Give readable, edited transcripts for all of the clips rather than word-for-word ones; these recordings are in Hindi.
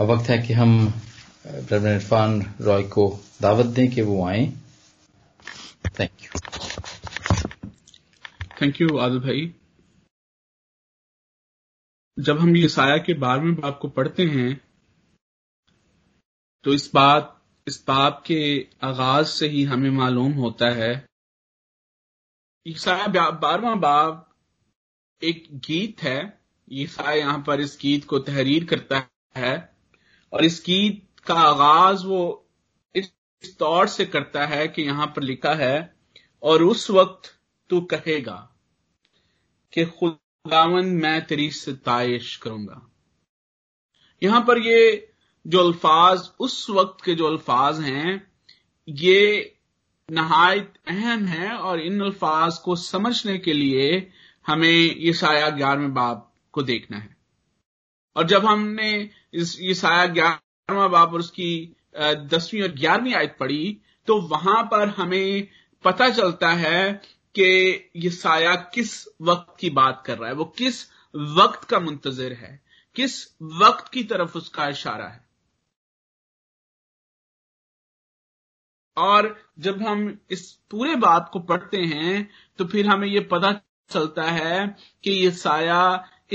अब वक्त है कि हम ब्रदर इरफान रॉय को दावत दें कि वो आएं। थैंक यू आदिल भाई। जब हम यशाया के 12वें बाब को पढ़ते हैं तो इस बाब के आगाज से ही हमें मालूम होता है यशाया 12वां बाब एक गीत है। यशाया यहां पर इस गीत को तहरीर करता है और इस गीत का आगाज वो इस तौर से करता है कि यहां पर लिखा है, और उस वक्त तू कहेगा कि खुदावन मैं तेरी सताइश करूंगा। यहां पर ये जो अल्फाज, उस वक्त के जो अल्फाज हैं, ये नहायत अहम है और इन अल्फाज को समझने के लिए हमें यशाया 11वें बाब को देखना है। और जब हमने इस यशाया 11वां बाब और उसकी 10वीं और 11वीं आयत पढ़ी तो वहां पर हमें पता चलता है कि यशाया किस वक्त की बात कर रहा है, वो किस वक्त का मुंतजर है, किस वक्त की तरफ उसका इशारा है। और जब हम इस पूरे बात को पढ़ते हैं तो फिर हमें ये पता चलता है कि यशाया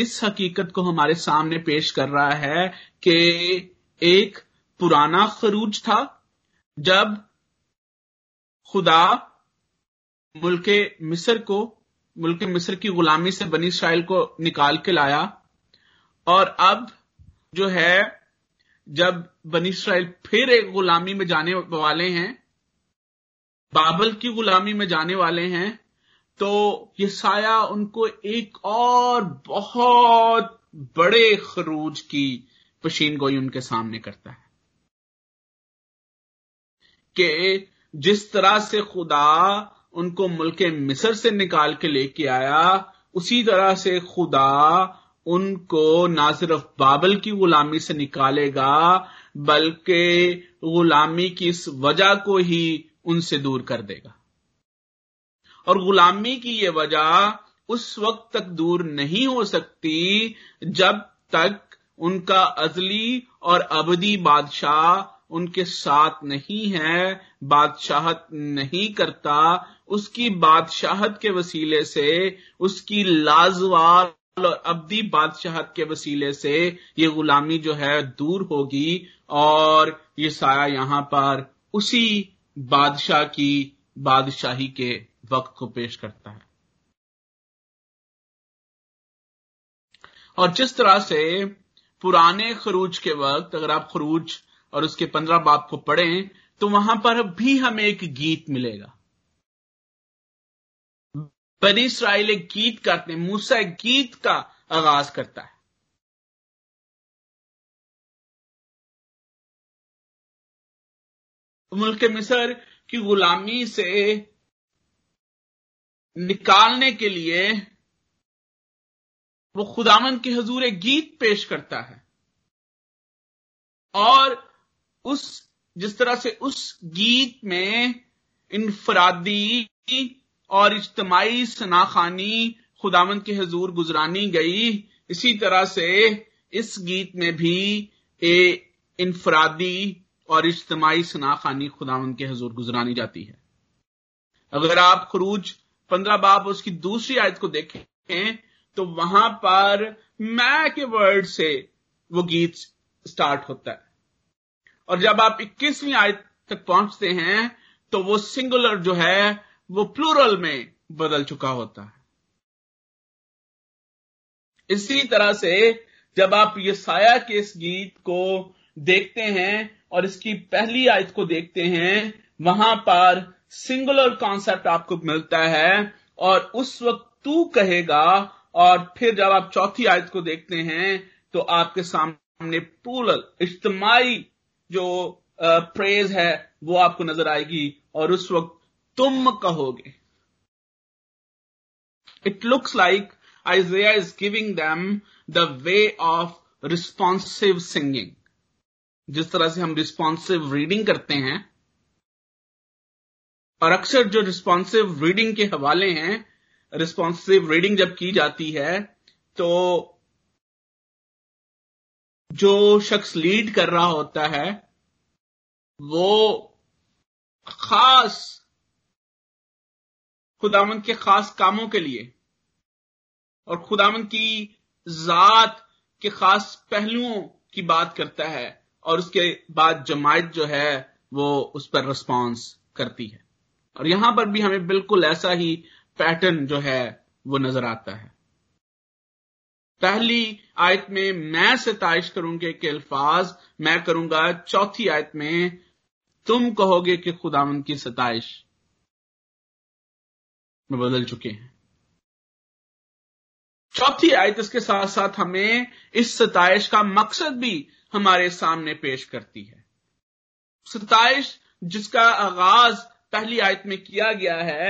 इस हकीकत को हमारे सामने पेश कर रहा है कि एक पुराना खरूज था जब खुदा मुल्के मिस्र की गुलामी से बनी इस्राइल को निकाल के लाया, और अब जो है जब बनी इस्राइल फिर एक गुलामी में जाने वाले हैं, बाबल की गुलामी में जाने वाले हैं, तो यशाया उनको एक और बहुत बड़े खरूज की पेशीनगोई उनके सामने करता है कि जिस तरह से खुदा उनको मुल्के मिस्र से निकाल के लेके आया, उसी तरह से खुदा उनको ना सिर्फ बाबल की गुलामी से निकालेगा बल्कि गुलामी की इस वजह को ही उनसे दूर कर देगा। और गुलामी की ये वजह उस वक्त तक दूर नहीं हो सकती जब तक उनका अजली और अबदी बादशाह उनके साथ नहीं है, बादशाहत नहीं करता, उसकी बादशाहत के वसीले से, उसकी लाजवाब और अब्दी बादशाहत के वसीले से ये गुलामी जो है दूर होगी। और यशाया यहां पर उसी बादशाह की बादशाही के वक्त को पेश करता है। और जिस तरह से पुराने खरूज के वक्त, अगर आप खरूज और उसके 15 बाब को पढ़ें तो वहां पर भी हमें एक गीत मिलेगा। बनी इस्राएल एक गीत करते, मूसा एक गीत का आगाज करता है। मुल्क मिस्र की गुलामी से निकालने के लिए वो खुदावन के हुजूर एक गीत पेश करता है। और जिस तरह से उस गीत में इनफरादी और इज्तमाई सनाखानी खुदावंद के हुजूर गुजरानी गई, इसी तरह से इस गीत में भी इनफरादी और इज्तमाई सनाखानी खुदावंद के हुजूर गुजरानी जाती है। अगर आप खरूज 15 बाब उसकी 2री आयत को देखें तो वहां पर मैं के वर्ड से वो गीत स्टार्ट होता है, और जब आप 21वीं आयत तक पहुंचते हैं तो वो सिंगुलर जो है वो प्लूरल में बदल चुका होता है। इसी तरह से जब आप यशाया के इस गीत को देखते हैं और इसकी पहली आयत को देखते हैं, वहां पर सिंगुलर कॉन्सेप्ट आपको मिलता है, और उस वक्त तू कहेगा। और फिर जब आप 4थी आयत को देखते हैं तो आपके सामने प्लूरल इज्तिमाई जो प्रेज है वो आपको नजर आएगी, और उस वक्त तुम कहोगे। It looks like Isaiah is giving them the way of responsive singing. जिस तरह से हम रिस्पॉन्सिव रीडिंग करते हैं, और अक्सर जो रिस्पॉन्सिव रीडिंग के हवाले हैं, रिस्पॉन्सिव रीडिंग जब की जाती है तो जो शख्स लीड कर रहा होता है वो खास खुदावंद के खास कामों के लिए और खुदावंद की जात के खास पहलुओं की बात करता है और उसके बाद जमायत जो है वो उस पर रिस्पांस करती है। और यहां पर भी हमें बिल्कुल ऐसा ही पैटर्न जो है वो नजर आता है। पहली आयत में मैं सताइश करूंगे के अल्फाज मैं करूंगा, चौथी आयत में तुम कहोगे कि खुदावंद की सताइश में बदल चुके हैं। चौथी आयत इसके साथ साथ हमें इस सताइश का मकसद भी हमारे सामने पेश करती है। सताइश जिसका आगाज पहली आयत में किया गया है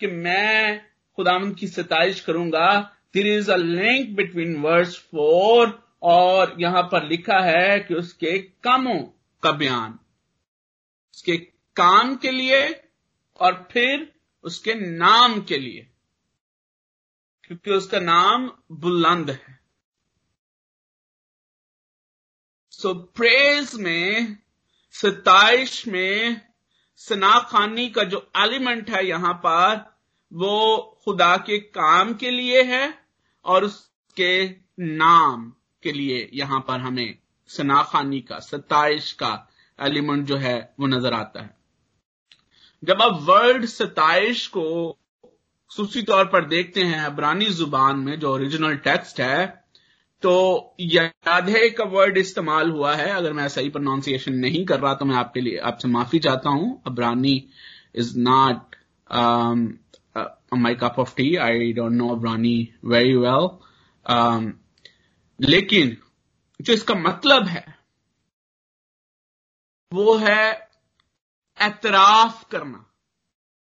कि मैं खुदावंद की सताइश करूंगा। There is a link between verse 4 और यहां पर लिखा है कि उसके कामों का बयान, उसके काम के लिए और फिर उसके नाम के लिए, क्योंकि उसका नाम बुलंद है। सो प्रेज में, सताइश में सनाखानी का जो एलिमेंट है यहां पर वो खुदा के काम के लिए है और उसके नाम के लिए यहां पर हमें सनाखानी का, सताइश का एलिमेंट जो है वो नजर आता है। जब आप वर्ड सताइश को सूची तौर पर देखते हैं अब्रानी जुबान में जो ओरिजिनल टेक्स्ट है, तो यादे का वर्ड इस्तेमाल हुआ है। अगर मैं सही प्रोनाउंसिएशन नहीं कर रहा तो मैं आपके लिए आपसे माफी चाहता हूं। अब्रानी is not my cup of tea, I don't know Abrani very well, लेकिन जो इसका मतलब है वो है एतराफ करना,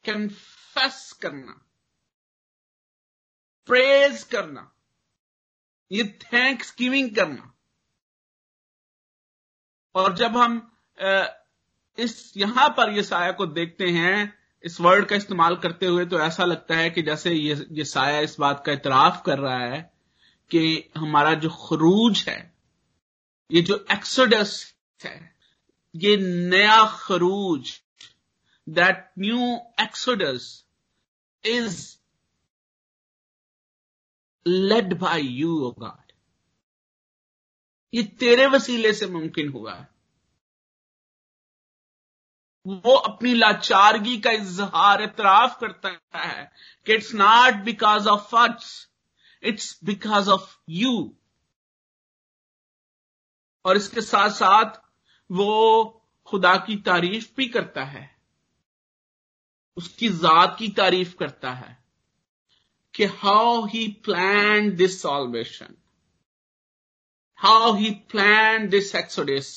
confess करना, praise करना, ये thanksgiving करना। और जब हम इस यहां पर यशाया को देखते हैं इस वर्ड का इस्तेमाल करते हुए, तो ऐसा लगता है कि जैसे ये साया इस बात का इतराफ कर रहा है कि हमारा जो खरूज है, ये जो एक्सोडस है, ये नया खरूज, that new exodus is led by you O God, ये तेरे वसीले से मुमकिन हुआ है। वो अपनी लाचारगी का इजहार, इतराफ करता है कि it's not because of us, it's because of you. और इसके साथ साथ वो खुदा की तारीफ भी करता है, उसकी जात की तारीफ करता है कि how he planned this salvation, how he planned this exodus.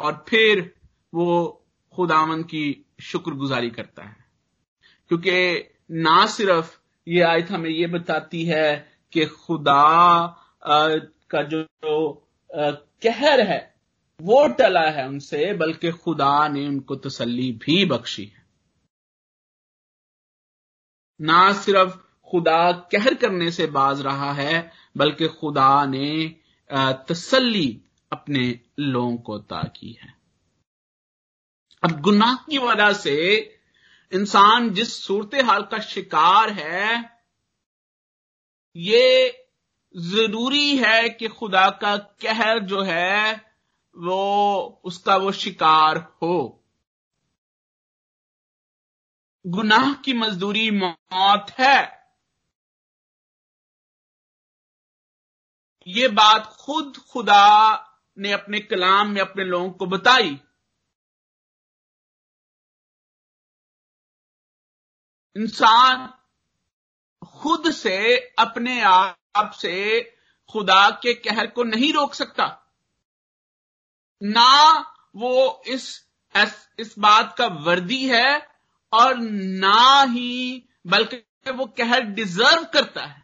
और फिर वो खुदावन की शुक्रगुजारी करता है, क्योंकि ना सिर्फ ये आयत हमें ये बताती है कि खुदा का जो कहर है वो टला है उनसे, बल्कि खुदा ने उनको तसल्ली भी बख्शी है। ना सिर्फ खुदा कहर करने से बाज रहा है, बल्कि खुदा ने तसल्ली अपने लोगों को अता की है। अब गुनाह की वजह से इंसान जिस सूरत हाल का शिकार है, ये जरूरी है कि खुदा का कहर जो है वो उसका वो शिकार हो। गुनाह की मजदूरी मौत है, ये बात खुद खुदा ने अपने कलाम में अपने लोगों को बताई। इंसान खुद से, अपने आप से खुदा के कहर को नहीं रोक सकता, ना वो इस बात का वर्दी है और ना ही बल्कि वो कहर डिजर्व करता है।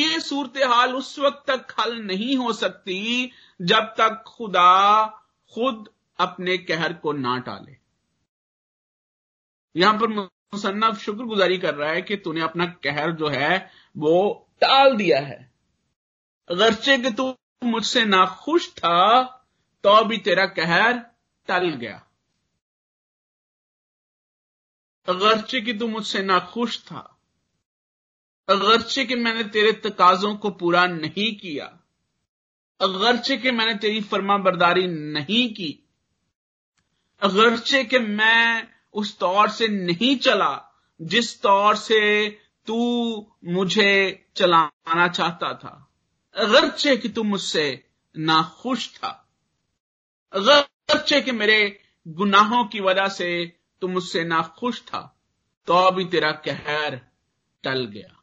ये सूरत हाल उस वक्त तक हल नहीं हो सकती जब तक खुदा खुद अपने कहर को ना टाले। यहां पर मुसन्नफ शुक्रगुजारी कर रहा है कि तूने अपना कहर जो है वो टाल दिया है। अगरचे कि तू मुझसे नाखुश था तो भी तेरा कहर टल गया। अगरचे कि तू मुझसे नाखुश था, अगरचे कि मैंने तेरे तकाजों को पूरा नहीं किया, अगरचे कि मैंने तेरी फरमाबरदारी नहीं की, अगरचे कि मैं उस तौर से नहीं चला जिस तौर से तू मुझे चलाना चाहता था, अगरचे कि तू मुझसे नाखुश था, अगरचे कि मेरे गुनाहों की वजह से तू मुझसे नाखुश था तो भी तेरा कहर टल गया।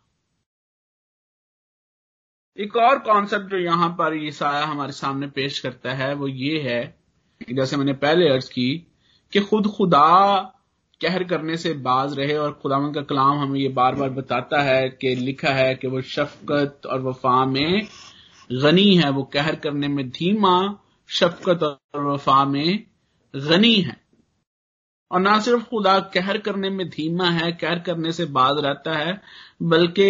एक और कॉन्सेप्ट जो यहां पर यसाया हमारे सामने पेश करता है वो ये है, जैसे मैंने पहले अर्ज की कि खुद खुदा कहर करने से बाज रहे, और खुदावंद का कलाम हमें ये बार बार बताता है कि लिखा है कि वो शफकत और वफा में गनी है, वो कहर करने में धीमा, शफकत और वफा में गनी है। और ना सिर्फ खुदा कहर करने में धीमा है, कहर करने से बाज रहता है, बल्कि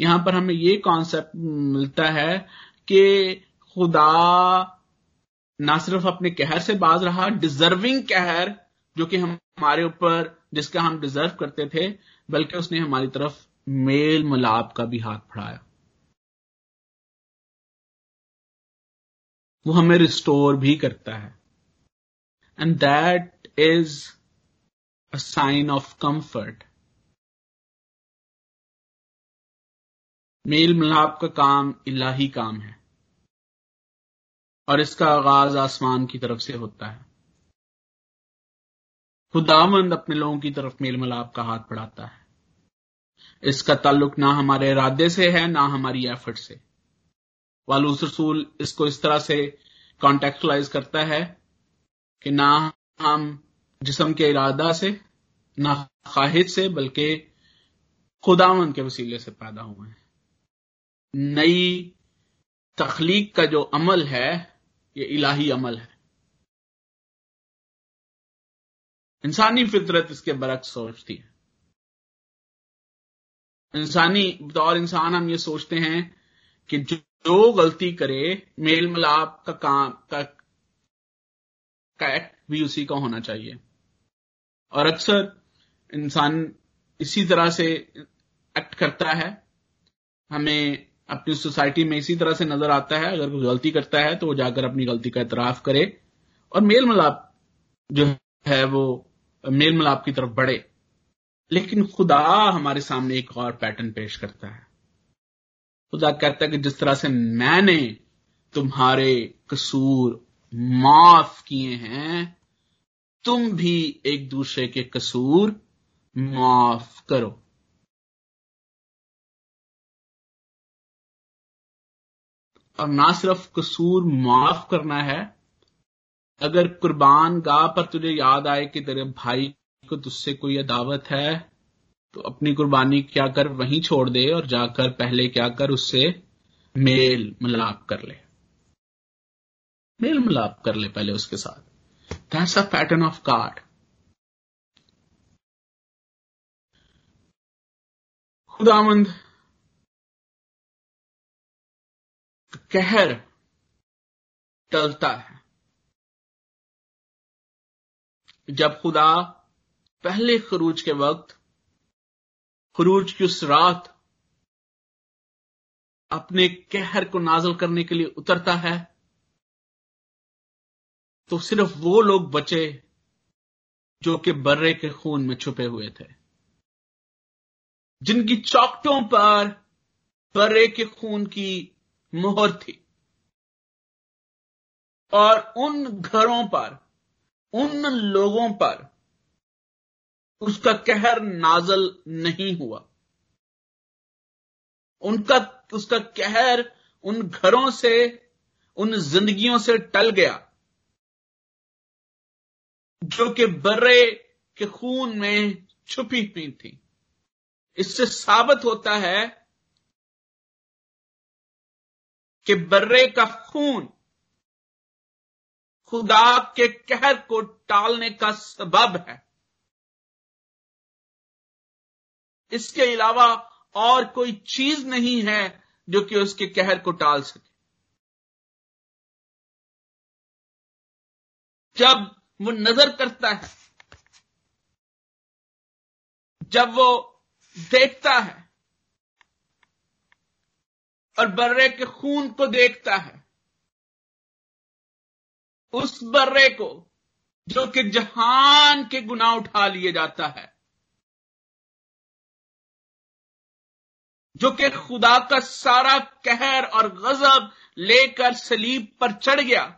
यहां पर हमें ये कॉन्सेप्ट मिलता है कि खुदा ना सिर्फ अपने कहर से बाज रहा, डिजर्विंग कहर जो कि हमारे ऊपर जिसका हम डिजर्व करते थे, बल्कि उसने हमारी तरफ मेल मिलाप का भी हाथ बढ़ाया, वो हमें रिस्टोर भी करता है। And that is a sign of comfort। मेल मिलाप का काम इलाही काम है और इसका आगाज आसमान की तरफ से होता है। खुदावंद अपने लोगों की तरफ मेल मिलाप का हाथ बढ़ाता है। इसका ताल्लुक ना हमारे इरादे से है ना हमारी एफर्ट से। वालूस रसूल इसको इस तरह से कॉन्टेक्चुअलाइज करता है कि ना हम जिस्म के इरादा से ना ख्वाहिश से बल्कि खुदावंद के वसीले से पैदा हुए हैं। नई तखलीक का जो अमल है ये इलाही अमल है। इंसानी फितरत इसके बरक्स सोचती है। इंसानी बतौर इंसान हम ये सोचते हैं कि जो गलती करे मेल मिलाप का काम का एक्ट भी उसी का होना चाहिए, और अक्सर इंसान इसी तरह से एक्ट करता है। हमें अपनी सोसाइटी में इसी तरह से नजर आता है, अगर कोई गलती करता है तो वो जाकर अपनी गलती का इतराफ करे और मेल मिलाप जो है वो मेल मिलाप की तरफ बढ़े। लेकिन खुदा हमारे सामने एक और पैटर्न पेश करता है। खुदा कहता है कि जिस तरह से मैंने तुम्हारे कसूर माफ किए हैं, तुम भी एक दूसरे के कसूर माफ करो। और ना सिर्फ कसूर माफ करना है, अगर कुर्बान गाह पर तुझे याद आए कि तेरे भाई को तुझसे कोई अदावत है तो अपनी कुर्बानी क्या कर वहीं छोड़ दे और जाकर पहले क्या कर उससे मेल मिलाप कर ले, मेल मिलाप कर ले पहले उसके साथ। That's a pattern of God. खुदावंद कहर टलता है। जब खुदा पहले खरूज के वक्त, खरूज की उस रात अपने कहर को नाजल करने के लिए उतरता है तो सिर्फ वो लोग बचे जो कि बर्रे के खून में छुपे हुए थे, जिनकी चौखटों पर बर्रे के खून की मोहर थी, और उन घरों पर, उन लोगों पर उसका कहर नाजल नहीं हुआ। उनका उसका कहर उन घरों से, उन जिंदगियों से टल गया जो कि बर्रे के खून में छुपी हुई थी। इससे साबित होता है कि बर्रे का खून खुदा के कहर को टालने का सबब है। इसके अलावा और कोई चीज नहीं है जो कि उसके कहर को टाल सके। जब वो नजर करता है, जब वो देखता है और बर्रे के खून को देखता है, उस बर्रे को जो कि जहान के गुनाह उठा लिए जाता है, जो कि खुदा का सारा कहर और गजब लेकर सलीब पर चढ़ गया,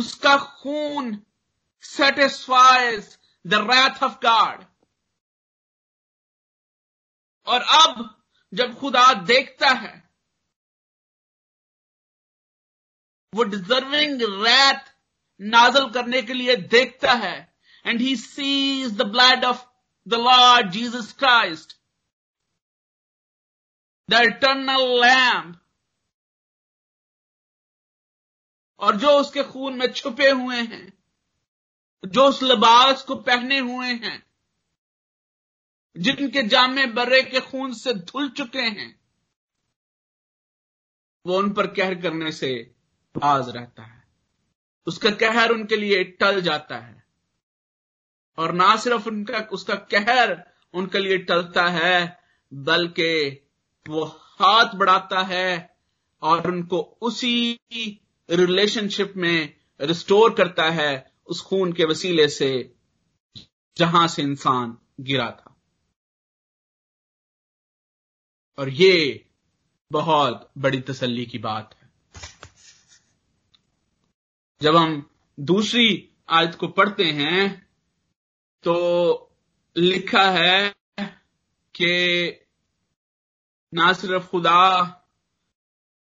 उसका खून satisfies the wrath of God. और अब जब खुदा देखता है, वो डिजर्विंग wrath नाजल करने के लिए देखता है। And he sees the blood of the Lord Jesus Christ, the eternal lamb, और जो उसके खून में छुपे हुए हैं, जो उस लिबास को पहने हुए हैं, जिनके जामे बर्रे के खून से धुल चुके हैं, वो उन पर कहर करने से बाज रहता है। उसका कहर उनके लिए टल जाता है, और ना सिर्फ उसका कहर उनके लिए टलता है, बल्कि वो हाथ बढ़ाता है और उनको उसी रिलेशनशिप में रिस्टोर करता है, उस खून के वसीले से जहां से इंसान गिरा था। और ये बहुत बड़ी तसल्ली की बात है। जब हम दूसरी आयत को पढ़ते हैं तो लिखा है कि ना सिर्फ खुदा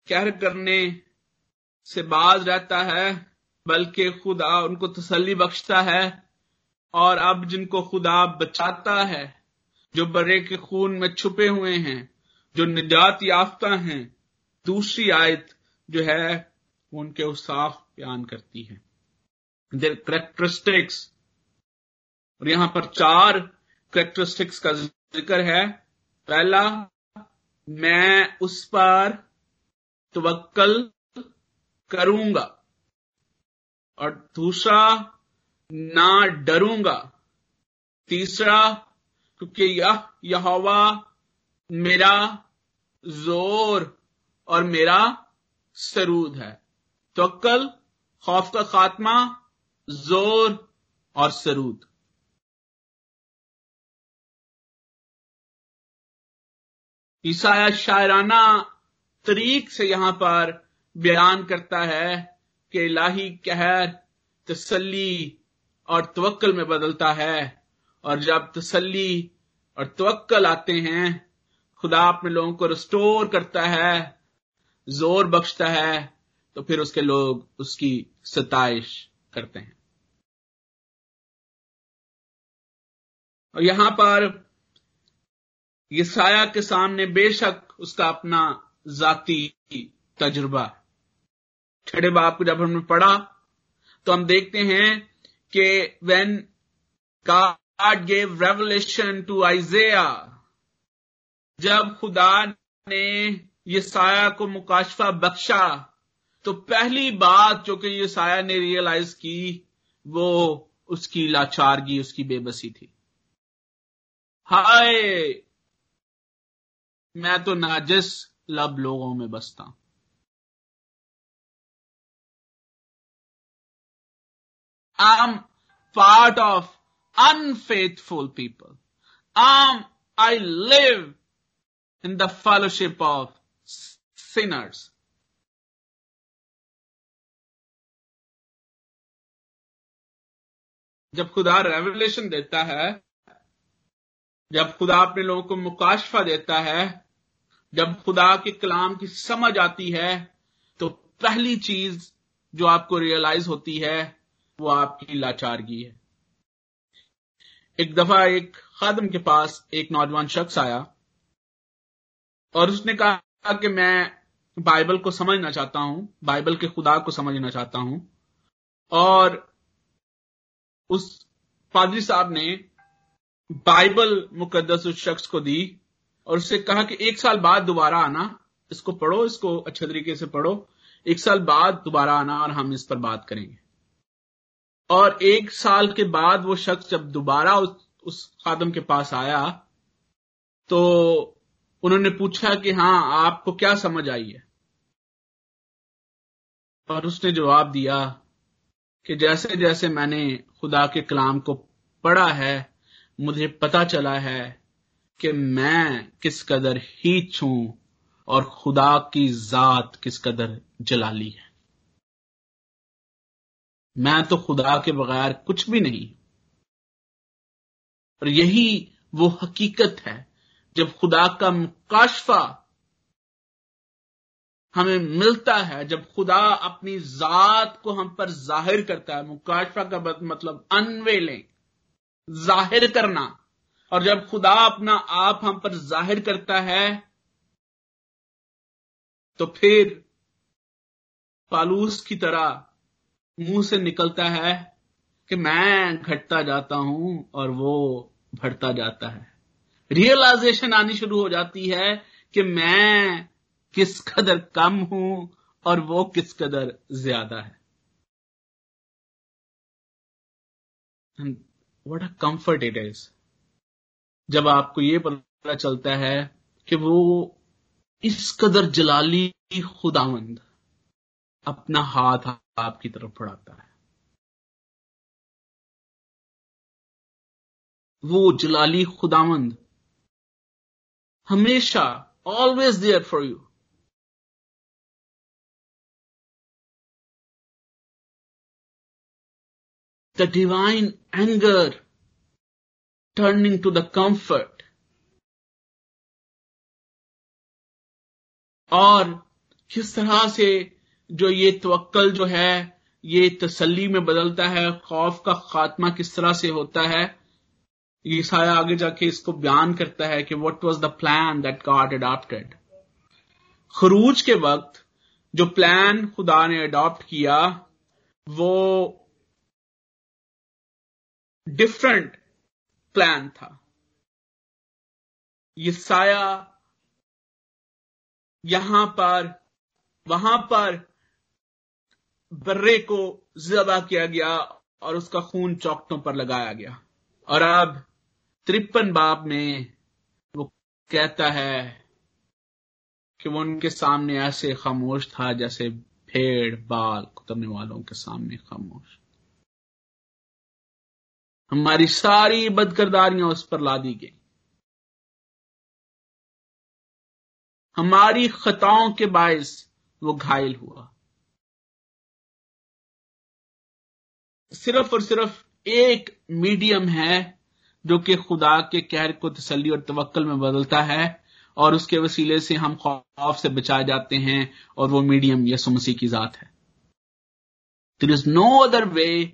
कहर करने से बाज रहता है, बल्कि खुदा उनको तसल्ली बख्शता है। और अब जिनको खुदा बचाता है, जो बर्रे के खून में छुपे हुए हैं, जो निजात याफ्ता हैं, दूसरी आयत जो है उनके उसाफ बयान करती है, देयर करेक्टरिस्टिक्स। और यहां पर 4 करेक्टरिस्टिक्स का जिक्र है। पहला, मैं उस पर तवक्कल करूंगा। और दूसरा, ना डरूंगा। तीसरा, क्योंकि यहोवा मेरा जोर और मेरा सरूद है। तवक्कल, खौफ का खात्मा, जोर और सरूद। ईसाया शायराना तरीक से यहां पर बयान करता है कि इलाही कहर तसल्ली और तवक्कल में बदलता है। और जब तसल्ली और तवक्कल आते हैं, खुदा अपने लोगों को रिस्टोर करता है, जोर बख्शता है, तो फिर उसके लोग उसकी सताइश करते हैं। और यहां पर यसाया के सामने बेशक उसका अपना जाती तजुर्बा है। छठे बाब को जब हमने पढ़ा तो हम देखते हैं कि when God gave revelation to Isaiah, जब खुदा ने यसाया को मुकाशफा बख्शा, तो पहली बात जो कि यसाया ने रियलाइज की वो उसकी लाचारगी, उसकी बेबसी थी। हाय, मैं तो नाजिस लब लोगों में बसता हूं। I am part of unfaithful people. I live in the fellowship of sinners. जब खुदा रेवलेशन देता है, जब खुदा अपने लोगों को मुकाशफा देता है, जब खुदा के कलाम की समझ आती है, तो पहली चीज जो आपको रियलाइज होती है वो आपकी लाचारगी है। एक दफा एक खादम के पास एक नौजवान शख्स आया और उसने कहा कि मैं बाइबल को समझना चाहता हूं, बाइबल के खुदा को समझना चाहता हूं। और उस पादरी साहब ने बाइबल मुकद्दस उस शख्स को दी और उससे कहा कि 1 साल बाद दोबारा आना, इसको पढ़ो, इसको अच्छे तरीके से पढ़ो, 1 साल बाद दोबारा आना और हम इस पर बात करेंगे। और 1 साल के बाद वो शख्स जब दोबारा उस खादम के पास आया तो उन्होंने पूछा कि हां आपको क्या समझ आई है, और उसने जवाब दिया कि जैसे जैसे मैंने खुदा के कलाम को पढ़ा है मुझे पता चला है कि मैं किस कदर हीच हूं और खुदा की जात किस कदर जलाली है। मैं तो खुदा के बगैर कुछ भी नहीं, और यही वो हकीकत है जब खुदा का मुकाशफा हमें मिलता है, जब खुदा अपनी जात को हम पर जाहिर करता है। मुकाशफा का मतलब अनवेलिंग, जाहिर करना। और जब खुदा अपना आप हम पर जाहिर करता है तो फिर पालूस की तरह मुंह से निकलता है कि मैं घटता जाता हूं और वो बढ़ता जाता है। रियलाइजेशन आनी शुरू हो जाती है कि मैं किस कदर कम हूं और वो किस कदर ज्यादा है। And what a comfort it is जब आपको ये पता चलता है कि वो इस कदर जलाली खुदावंद अपना हाथ आपकी तरफ बढ़ाता है। वो जलाली खुदावंद हमेशा, always there for you, the divine anger turning to the comfort। और किस तरह से जो ये तवक्कल जो है ये तसल्ली में बदलता है, खौफ का खात्मा किस तरह से होता है, ईसाया आगे जाके इसको बयान करता है कि what was the plan that God adopted. खरूज के वक्त जो प्लान खुदा ने अडॉप्ट किया वो डिफरेंट प्लान था। ईसाया वहां पर बर्रे को ज़बह किया गया और उसका खून चौखटों पर लगाया गया। और अब 53 बाब में वो कहता है कि वो उनके सामने ऐसे खामोश था जैसे भेड़ बाल कुतरने वालों के सामने खामोश। हमारी सारी बदकिरदारियां उस पर लादी गई, हमारी खताओं के बायस वो घायल हुआ। सिर्फ और सिर्फ एक मीडियम है जो कि खुदा के कहर को तसल्ली और तवक्कल में बदलता है और उसके वसीले से हम खौफ से बचाए जाते हैं, और वो मीडियम यीशु मसीह की जात है। There is no other way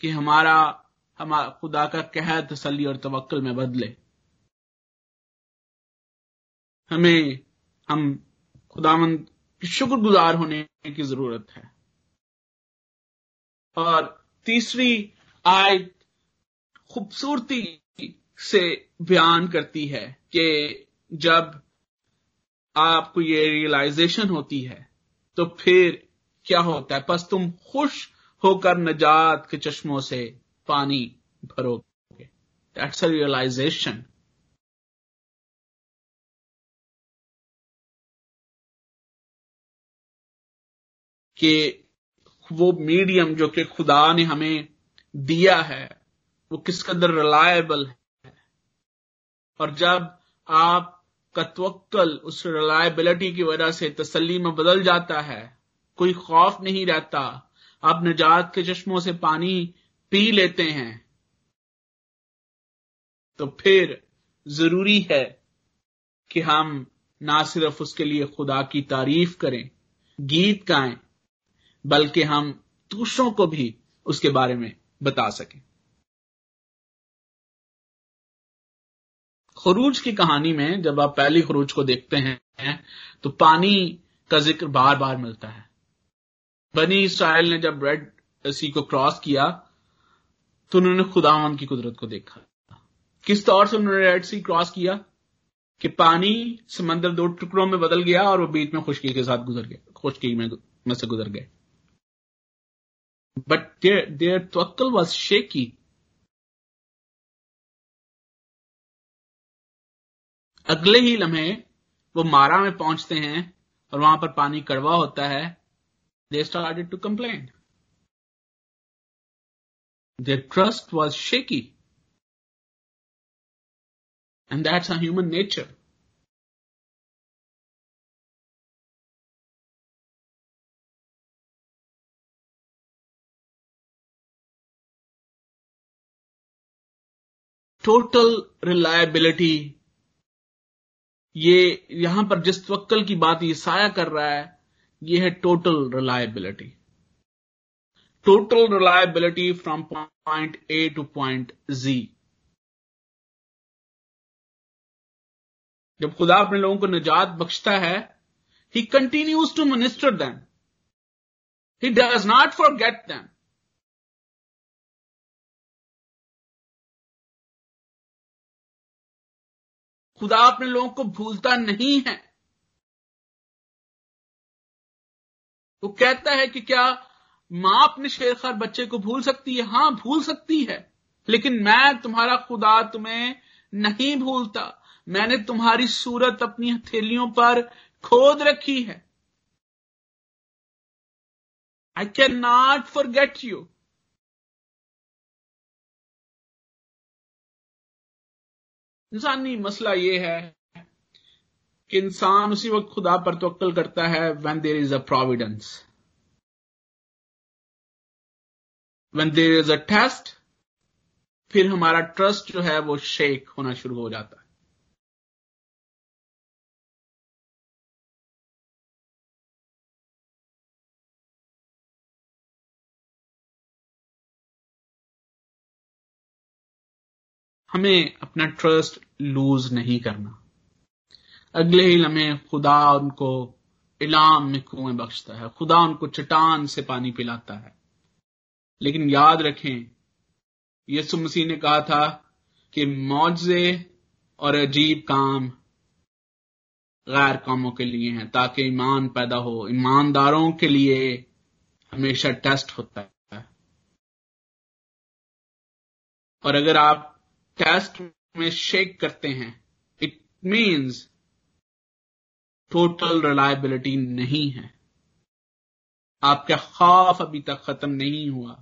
कि हमारा खुदा का कहर तसल्ली और तवक्कल में बदले। हम खुदावंद की शुक्रगुजार होने की जरूरत है। और तीसरी आयत खूबसूरती से बयान करती है कि जब आपको ये रियलाइजेशन होती है तो फिर क्या होता है। बस तुम खुश होकर नजात के चश्मों से पानी भरोगे। That's a realization. कि वो मीडियम जो कि खुदा ने हमें दिया है वो किस कदर रिलायबल है, और जब आपका तवक्कल उस रिलायबिलिटी की वजह से तसल्ली में बदल जाता है, कोई खौफ नहीं रहता, आप निजात के चश्मों से पानी पी लेते हैं, तो फिर जरूरी है कि हम ना सिर्फ उसके लिए खुदा की तारीफ करें, गीत गाएं, बल्कि हम दूसरों को भी उसके बारे में बता सकें। खरूज की कहानी में जब आप पहली खरूज को देखते हैं तो पानी का जिक्र बार बार मिलता है। बनी इसराइल ने जब रेड सी को क्रॉस किया तो उन्होंने खुदावंद की कुदरत को देखा। किस तौर से उन्होंने रेड सी क्रॉस किया कि पानी समंदर दो टुकड़ों में बदल गया और वो बीच में खुशकी के साथ गुजर गया, खुशकी में से गुजर गए। बट देयर तवक्कुल वाज शेकी। अगले ही लम्हे वो मारा में पहुंचते हैं और वहां पर पानी कड़वा होता है। They started to complain, their trust was shaky. And that's our human nature. Total reliability. ये यहां पर जिस तवक्कल की बात ईसाया कर रहा है, ये है total reliability. Total reliability from point A to point Z. जब खुदा अपने लोगों को निजात बख्शता है, he continues to minister them. He does not forget them. खुदा अपने लोगों को भूलता नहीं है। वो कहता है कि क्या मां अपने शेरखार बच्चे को भूल सकती है? हां, भूल सकती है, लेकिन मैं तुम्हारा खुदा तुम्हें नहीं भूलता। मैंने तुम्हारी सूरत अपनी हथेलियों पर खोद रखी है। I can not forget you. इंसानी मसला यह है कि इंसान उसी वक्त खुदा पर तवक्कल करता है when there is a providence, when there is a test. फिर हमारा ट्रस्ट जो है वो शेक होना शुरू हो जाता है। हमें अपना ट्रस्ट लूज नहीं करना। अगले ही लम्हे खुदा उनको इलाम में कुएं बख्शता है, खुदा उनको चट्टान से पानी पिलाता है। लेकिन याद रखें, यीशु मसीह ने कहा था कि मौजज़े और अजीब काम गैर कौमों के लिए हैं ताकि ईमान पैदा हो। ईमानदारों के लिए हमेशा टेस्ट होता है। और अगर आप टेस्ट में शेक करते हैं, इट मीन्स टोटल रिलायबिलिटी नहीं है। आपका खौफ अभी तक खत्म नहीं हुआ,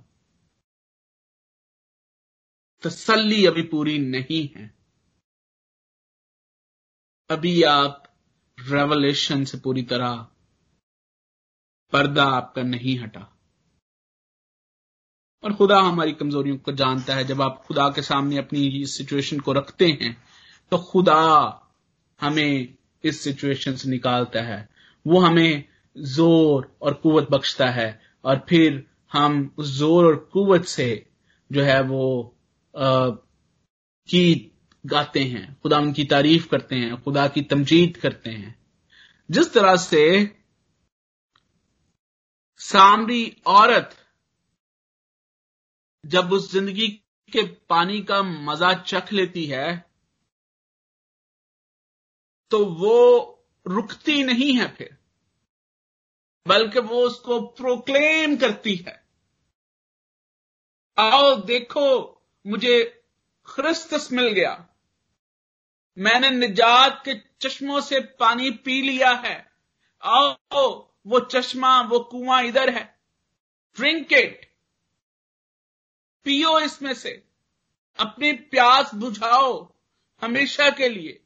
तसल्ली अभी पूरी नहीं है। अभी आप रेवलेशन से पूरी तरह पर्दा आपका नहीं हटा। और खुदा हमारी कमजोरियों को जानता है। जब आप खुदा के सामने अपनी इस सिचुएशन को रखते हैं तो खुदा हमें इस सिचुएशन से निकालता है। वो हमें जोर और कुवत बख्शता है और फिर हम उस जोर और कुवत से जो है वो गीत गाते हैं, खुदा उनकी तारीफ करते हैं, खुदा की तमजीद करते हैं। जिस तरह से सामरी औरत जब उस जिंदगी के पानी का मजा चख लेती है तो वो रुकती नहीं है फिर, बल्कि वो उसको प्रोक्लेम करती है, आओ देखो मुझे ख्रिस्तस मिल गया, मैंने निजात के चश्मों से पानी पी लिया है, आओ वो चश्मा वो कुआं इधर है, ड्रिंक इट, पियो, इसमें से अपनी प्यास बुझाओ हमेशा के लिए।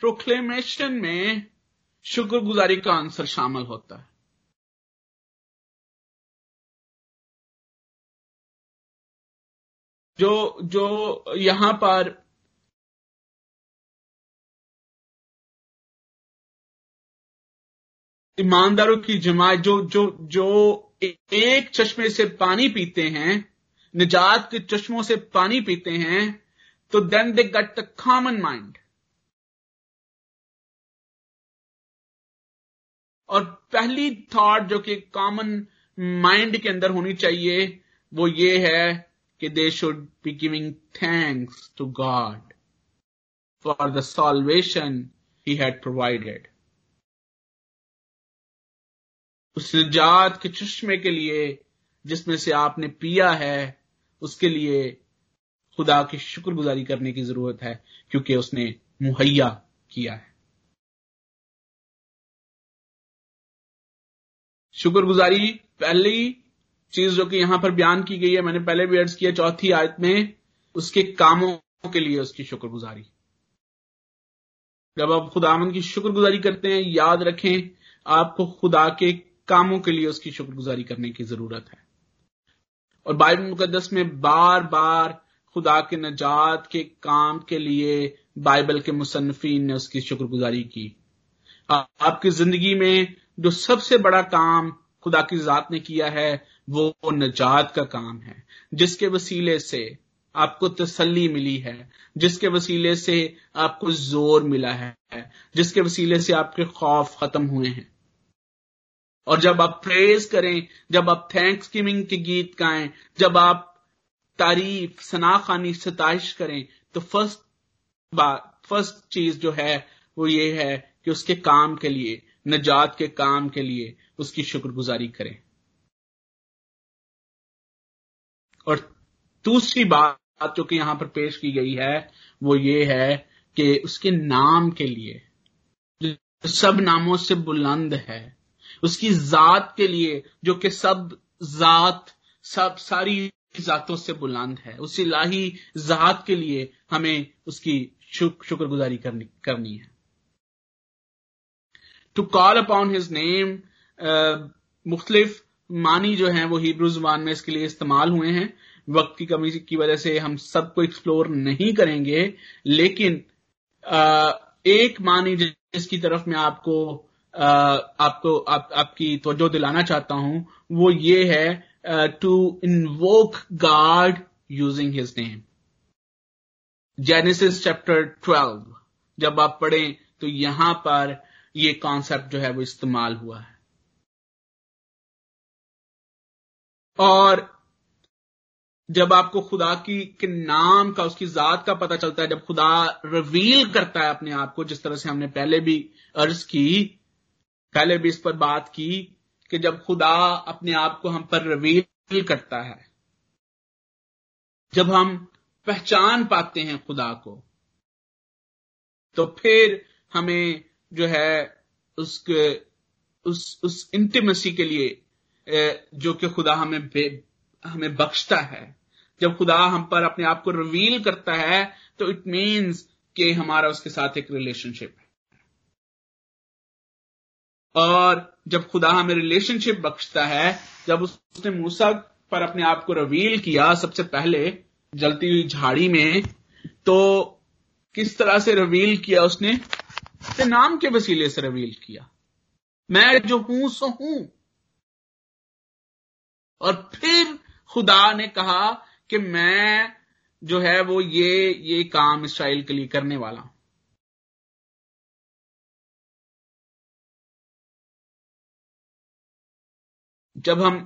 प्रोक्लेमेशन में शुक्रगुजारी का आंसर शामिल होता है। जो यहां पर ईमानदारों की जमात जो एक चश्मे से पानी पीते हैं, निजात के चश्मों से पानी पीते हैं, तो then they get the common mind. और पहली थॉट जो कि कॉमन माइंड के अंदर होनी चाहिए वो ये है कि they should be giving thanks to God for the salvation he had provided. उस निजात के चश्मे के लिए जिसमें से आपने पिया है उसके लिए खुदा की शुक्रगुजारी करने की जरूरत है क्योंकि उसने मुहैया किया है। शुक्रगुजारी पहली चीज जो कि यहां पर बयान की गई है, मैंने पहले भी अर्ज किया चौथी आयत में, उसके कामों के लिए उसकी शुक्रगुजारी। जब आप खुदावंद की शुक्रगुजारी करते हैं याद रखें आपको खुदा के कामों के लिए उसकी शुक्रगुजारी करने की जरूरत है। और बाइबल मुकद्दस में बार बार खुदा के नजात के काम के लिए बाइबल के मुसन्नफीन ने उसकी शुक्रगुजारी की। आपकी जिंदगी में जो सबसे बड़ा काम खुदा की जात ने किया है वो नजात का काम है, जिसके वसीले से आपको तसल्ली मिली है, जिसके वसीले से आपको जोर मिला है, जिसके वसीले से आपके खौफ खत्म हुए हैं। और जब आप प्रेज करें, जब आप थैंक्स गिविंग के गीत गाएं, जब आप तारीफ सनाखानी सताइश करें तो फर्स्ट चीज जो है वो ये है कि उसके काम के लिए, नजात के काम के लिए उसकी शुक्रगुजारी करें। और दूसरी बात जो कि यहां पर पेश की गई है वो ये है कि उसके नाम के लिए जो सब नामों से बुलंद है, उसकी जात के लिए जो कि सब सारी जातों से बुलंद है, उस इलाही जात के लिए हमें उसकी शुक्रगुजारी करनी है। To call upon his name मुख्तलिफ मानी जो है वो हिब्रू जुबान में इसके लिए इस्तेमाल हुए हैं। वक्त की कमी की वजह से हम सबको एक्सप्लोर नहीं करेंगे, लेकिन एक मानी जिसकी तरफ मैं आपकी तवज्जो दिलाना चाहता हूं वो ये है to invoke God using his name. Genesis chapter 12 जब आप पढ़ें तो यहां पर ये कॉन्सेप्ट जो है वो इस्तेमाल हुआ है। और जब आपको खुदा के नाम का, उसकी जात का पता चलता है, जब खुदा रिवील करता है अपने आप को, जिस तरह से हमने पहले भी इस पर बात की कि जब खुदा अपने आप को हम पर रिवील करता है, जब हम पहचान पाते हैं खुदा को, तो फिर हमें जो है उसके उस इंटिमेसी के लिए जो कि खुदा हमें बख्शता है, जब खुदा हम पर अपने आप को रिवील करता है तो इट मींस कि हमारा उसके साथ एक रिलेशनशिप है। और जब खुदा हमें रिलेशनशिप बख्शता है, जब उसने मूसा पर अपने आप को रिवील किया सबसे पहले जलती हुई झाड़ी में, तो किस तरह से रिवील किया उसने? अपने नाम के वसीले से रिवील किया, मैं जो हूं सो हूं। और फिर खुदा ने कहा कि मैं जो है वो ये काम इस्राएल के लिए करने वाला हूं। जब हम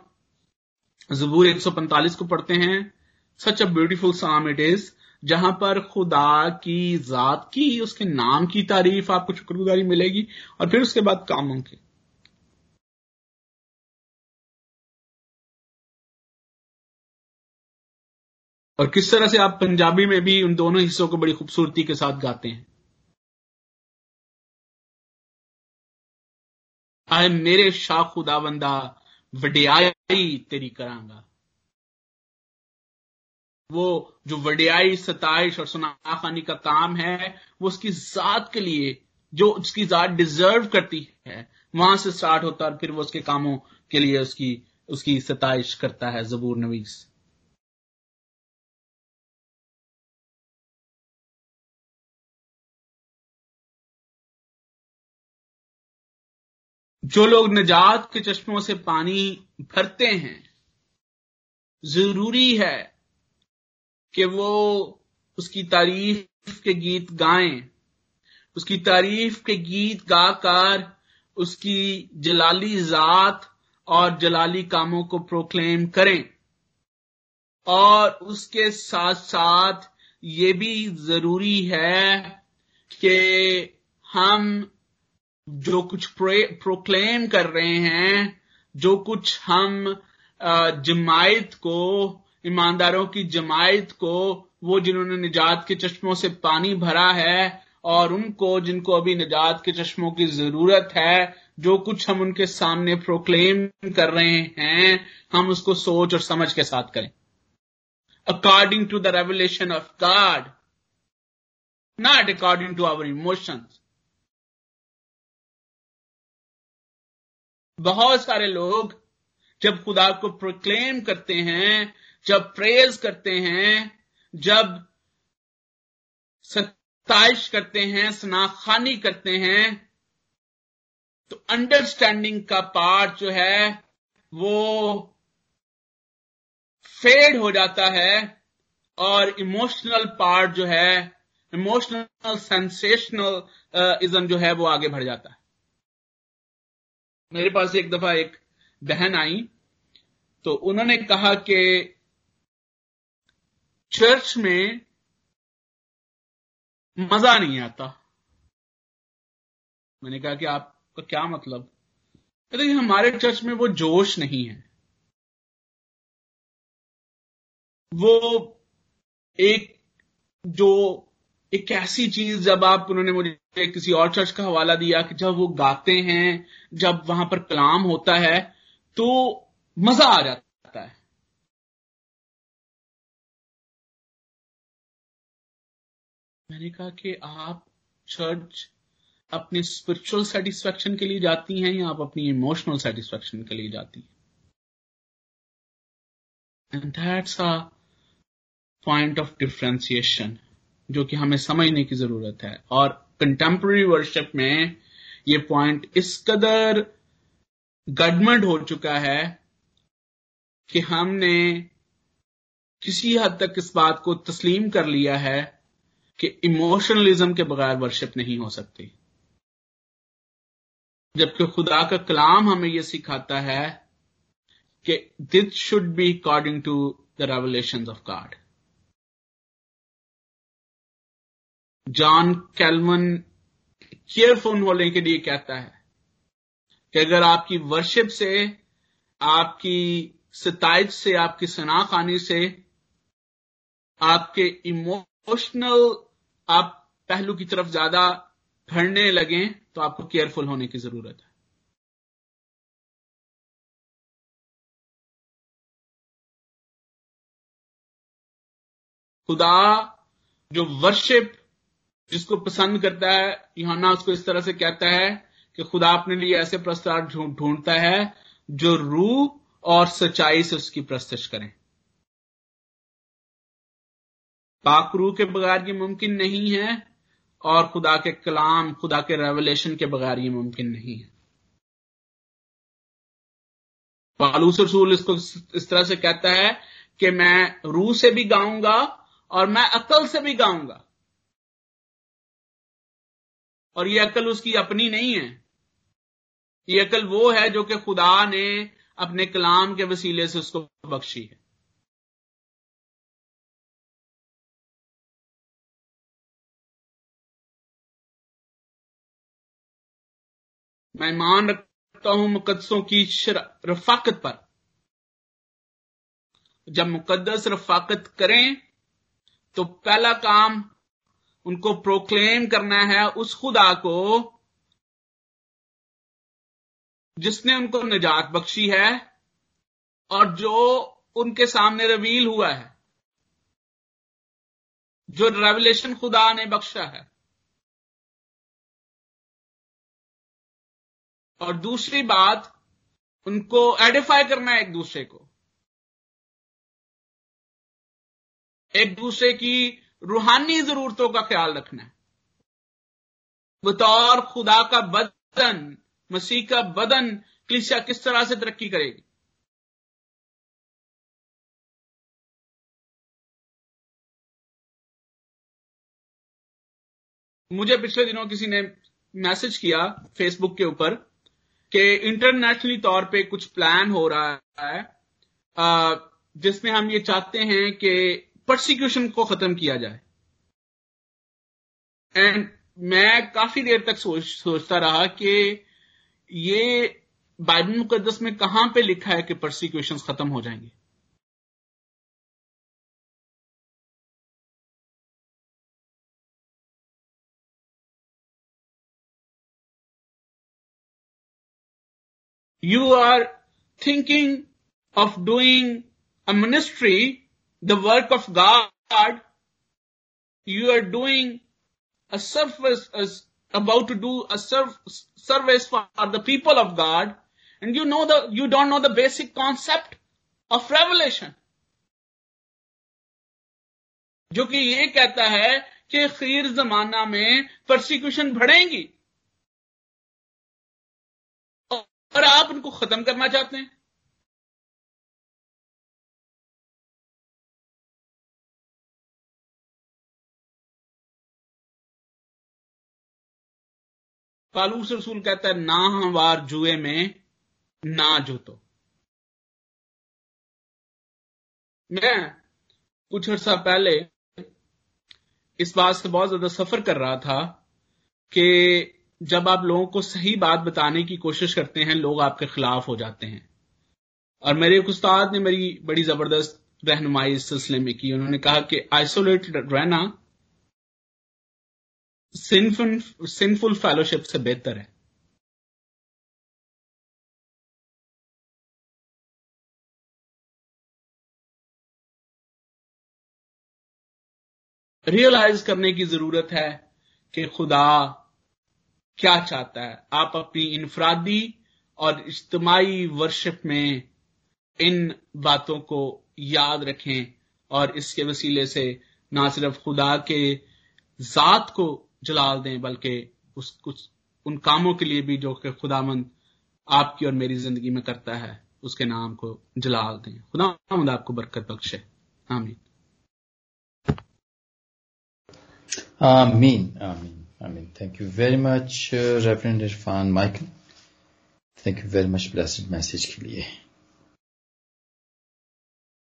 ज़बूर 145 को पढ़ते हैं, such a beautiful psalm it is, जहां पर खुदा की जात की, उसके नाम की तारीफ, आपको शुक्रगुजारी मिलेगी और फिर उसके बाद कामों के। और किस तरह से आप पंजाबी में भी उन दोनों हिस्सों को बड़ी खूबसूरती के साथ गाते हैं। आए मेरे शाह खुदावंदा वडियाई तेरी करांगा। वो जो वडियाई, सताइश और सुनाखानी का काम है वो उसकी जात के लिए, जो उसकी जात डिजर्व करती है, वहां से स्टार्ट होता है और फिर वो उसके कामों के लिए उसकी सताइश करता है जबूर नवीस। जो लोग नजात के चश्मों से पानी भरते हैं, जरूरी है कि वो उसकी तारीफ के गीत गाएं, उसकी तारीफ के गीत गाकर उसकी जलाली जात और जलाली कामों को प्रोक्लेम करें, और उसके साथ साथ ये भी जरूरी है कि हम जो कुछ प्रोक्लेम कर रहे हैं, जो कुछ हम जमायत को, ईमानदारों की जमायत को, वो जिन्होंने निजात के चश्मों से पानी भरा है और उनको जिनको अभी निजात के चश्मों की जरूरत है, जो कुछ हम उनके सामने प्रोक्लेम कर रहे हैं, हम उसको सोच और समझ के साथ करें, according to the revelation of God, not according to our emotions. बहुत सारे लोग जब खुदा को प्रोक्लेम करते हैं, जब प्रेज करते हैं, जब सताइश करते हैं, सनाखानी करते हैं, तो अंडरस्टैंडिंग का पार्ट जो है वो फेड हो जाता है, और इमोशनल पार्ट जो है, इमोशनल सेंसेशनलिज्म जो है वो आगे बढ़ जाता है। मेरे पास एक दफा एक बहन आई, तो उन्होंने कहा कि चर्च में मजा नहीं आता। मैंने कहा कि आपका क्या मतलब? कहते हैं हमारे चर्च में वो जोश नहीं है, वो एक जो एक ऐसी चीज, जब आप, उन्होंने मुझे किसी और चर्च का हवाला दिया कि जब वो गाते हैं, जब वहां पर कलाम होता है तो मजा आ जाता है। मैंने कहा कि आप चर्च अपने स्पिरिचुअल सेटिस्फेक्शन के लिए जाती हैं या आप अपनी इमोशनल सेटिस्फेक्शन के लिए जाती हैं? And that's a point of differentiation जो कि हमें समझने की जरूरत है। और कंटेम्प्रेरी वर्शिप में ये पॉइंट इस कदर गडमंड हो चुका है कि हमने किसी हद तक इस बात को तस्लीम कर लिया है कि इमोशनलिज्म के बगैर वर्शिप नहीं हो सकती, जबकि खुदा का कलाम हमें यह सिखाता है कि this should be according to the revelations of God. John Calvin careful होने के लिए कहता है कि अगर आपकी वर्शिप से, आपकी सताइश से, आपकी सनाखानी से, आपके इमोशनल आप पहलू की तरफ ज्यादा भरने लगें, तो आपको केयरफुल होने की जरूरत है। खुदा जो वर्शिप जिसको पसंद करता है, यूहन्ना उसको इस तरह से कहता है कि खुदा अपने लिए ऐसे प्रस्ताव ढूंढता है जो रूह और सच्चाई से उसकी प्रस्तुति करें। पाक रूह के बगैर ये मुमकिन नहीं है, और खुदा के कलाम, खुदा के रेवलेशन के बगैर ये मुमकिन नहीं है। पौलुस रसूल इसको इस तरह से कहता है कि मैं रूह से भी गाऊंगा और मैं अकल से भी गाऊंगा। और ये अकल उसकी अपनी नहीं है, ये अकल वो है जो कि खुदा ने अपने कलाम के वसीले से उसको बख्शी है। मैं मान रखता हूं मुकद्दसों की रफाकत पर। जब मुकद्दस रफाकत करें तो पहला काम उनको प्रोक्लेम करना है उस खुदा को जिसने उनको निजात बख्शी है और जो उनके सामने रिवील हुआ है, जो रेवलेशन खुदा ने बख्शा है। और दूसरी बात, उनको एडिफाई करना है एक दूसरे को, एक दूसरे की रूहानी जरूरतों का ख्याल रखना है। बतौर खुदा का बदन, मसीह का बदन, कलीसिया किस तरह से तरक्की करेगी? मुझे पिछले दिनों किसी ने मैसेज किया फेसबुक के ऊपर, कि इंटरनेशनली तौर पे कुछ प्लान हो रहा है जिसमें हम ये चाहते हैं कि परसिक्यूशन को खत्म किया जाए। एंड मैं काफी देर तक सोचता रहा कि ये बाइबल मुकद्दस में कहां पे लिखा है कि परसिक्यूशन खत्म हो जाएंगे। You are thinking of doing a ministry, the work of God. You are doing a service, about to do a service for the people of God, and you don't know the basic concept of revelation. जो कि ये कहता है कि खीर जमाना में persecution बढ़ेंगी और आप उनको खत्म करना चाहते हैं। पालूस रसूल कहता है ना हमवार जुए में ना जोतो। मैं कुछ अर्सा पहले इस बात से बहुत ज्यादा सफर कर रहा था कि जब आप लोगों को सही बात बताने की कोशिश करते हैं लोग आपके खिलाफ हो जाते हैं। और मेरे एक उस्ताद ने मेरी बड़ी जबरदस्त रहनुमाई इस सिलसिले में की। उन्होंने कहा कि आइसोलेटेड रहना सिंफुल फेलोशिप से बेहतर है। रियलाइज करने की जरूरत है कि खुदा क्या चाहता है। आप अपनी इनफरादी और इज्तिमाई वर्शिप में इन बातों को याद रखें और इसके वसीले से ना सिर्फ खुदा के जात को जलाल दें बल्कि उस कुछ उन कामों के लिए भी जो कि खुदामंद आपकी और मेरी जिंदगी में करता है उसके नाम को जलाल दें। खुदामंद आपको बरकत बख्शे। आमीन आमीन आमीन आमीन। Thank you very much reverend Irfan Michael, thank you very much blessed message के लिए।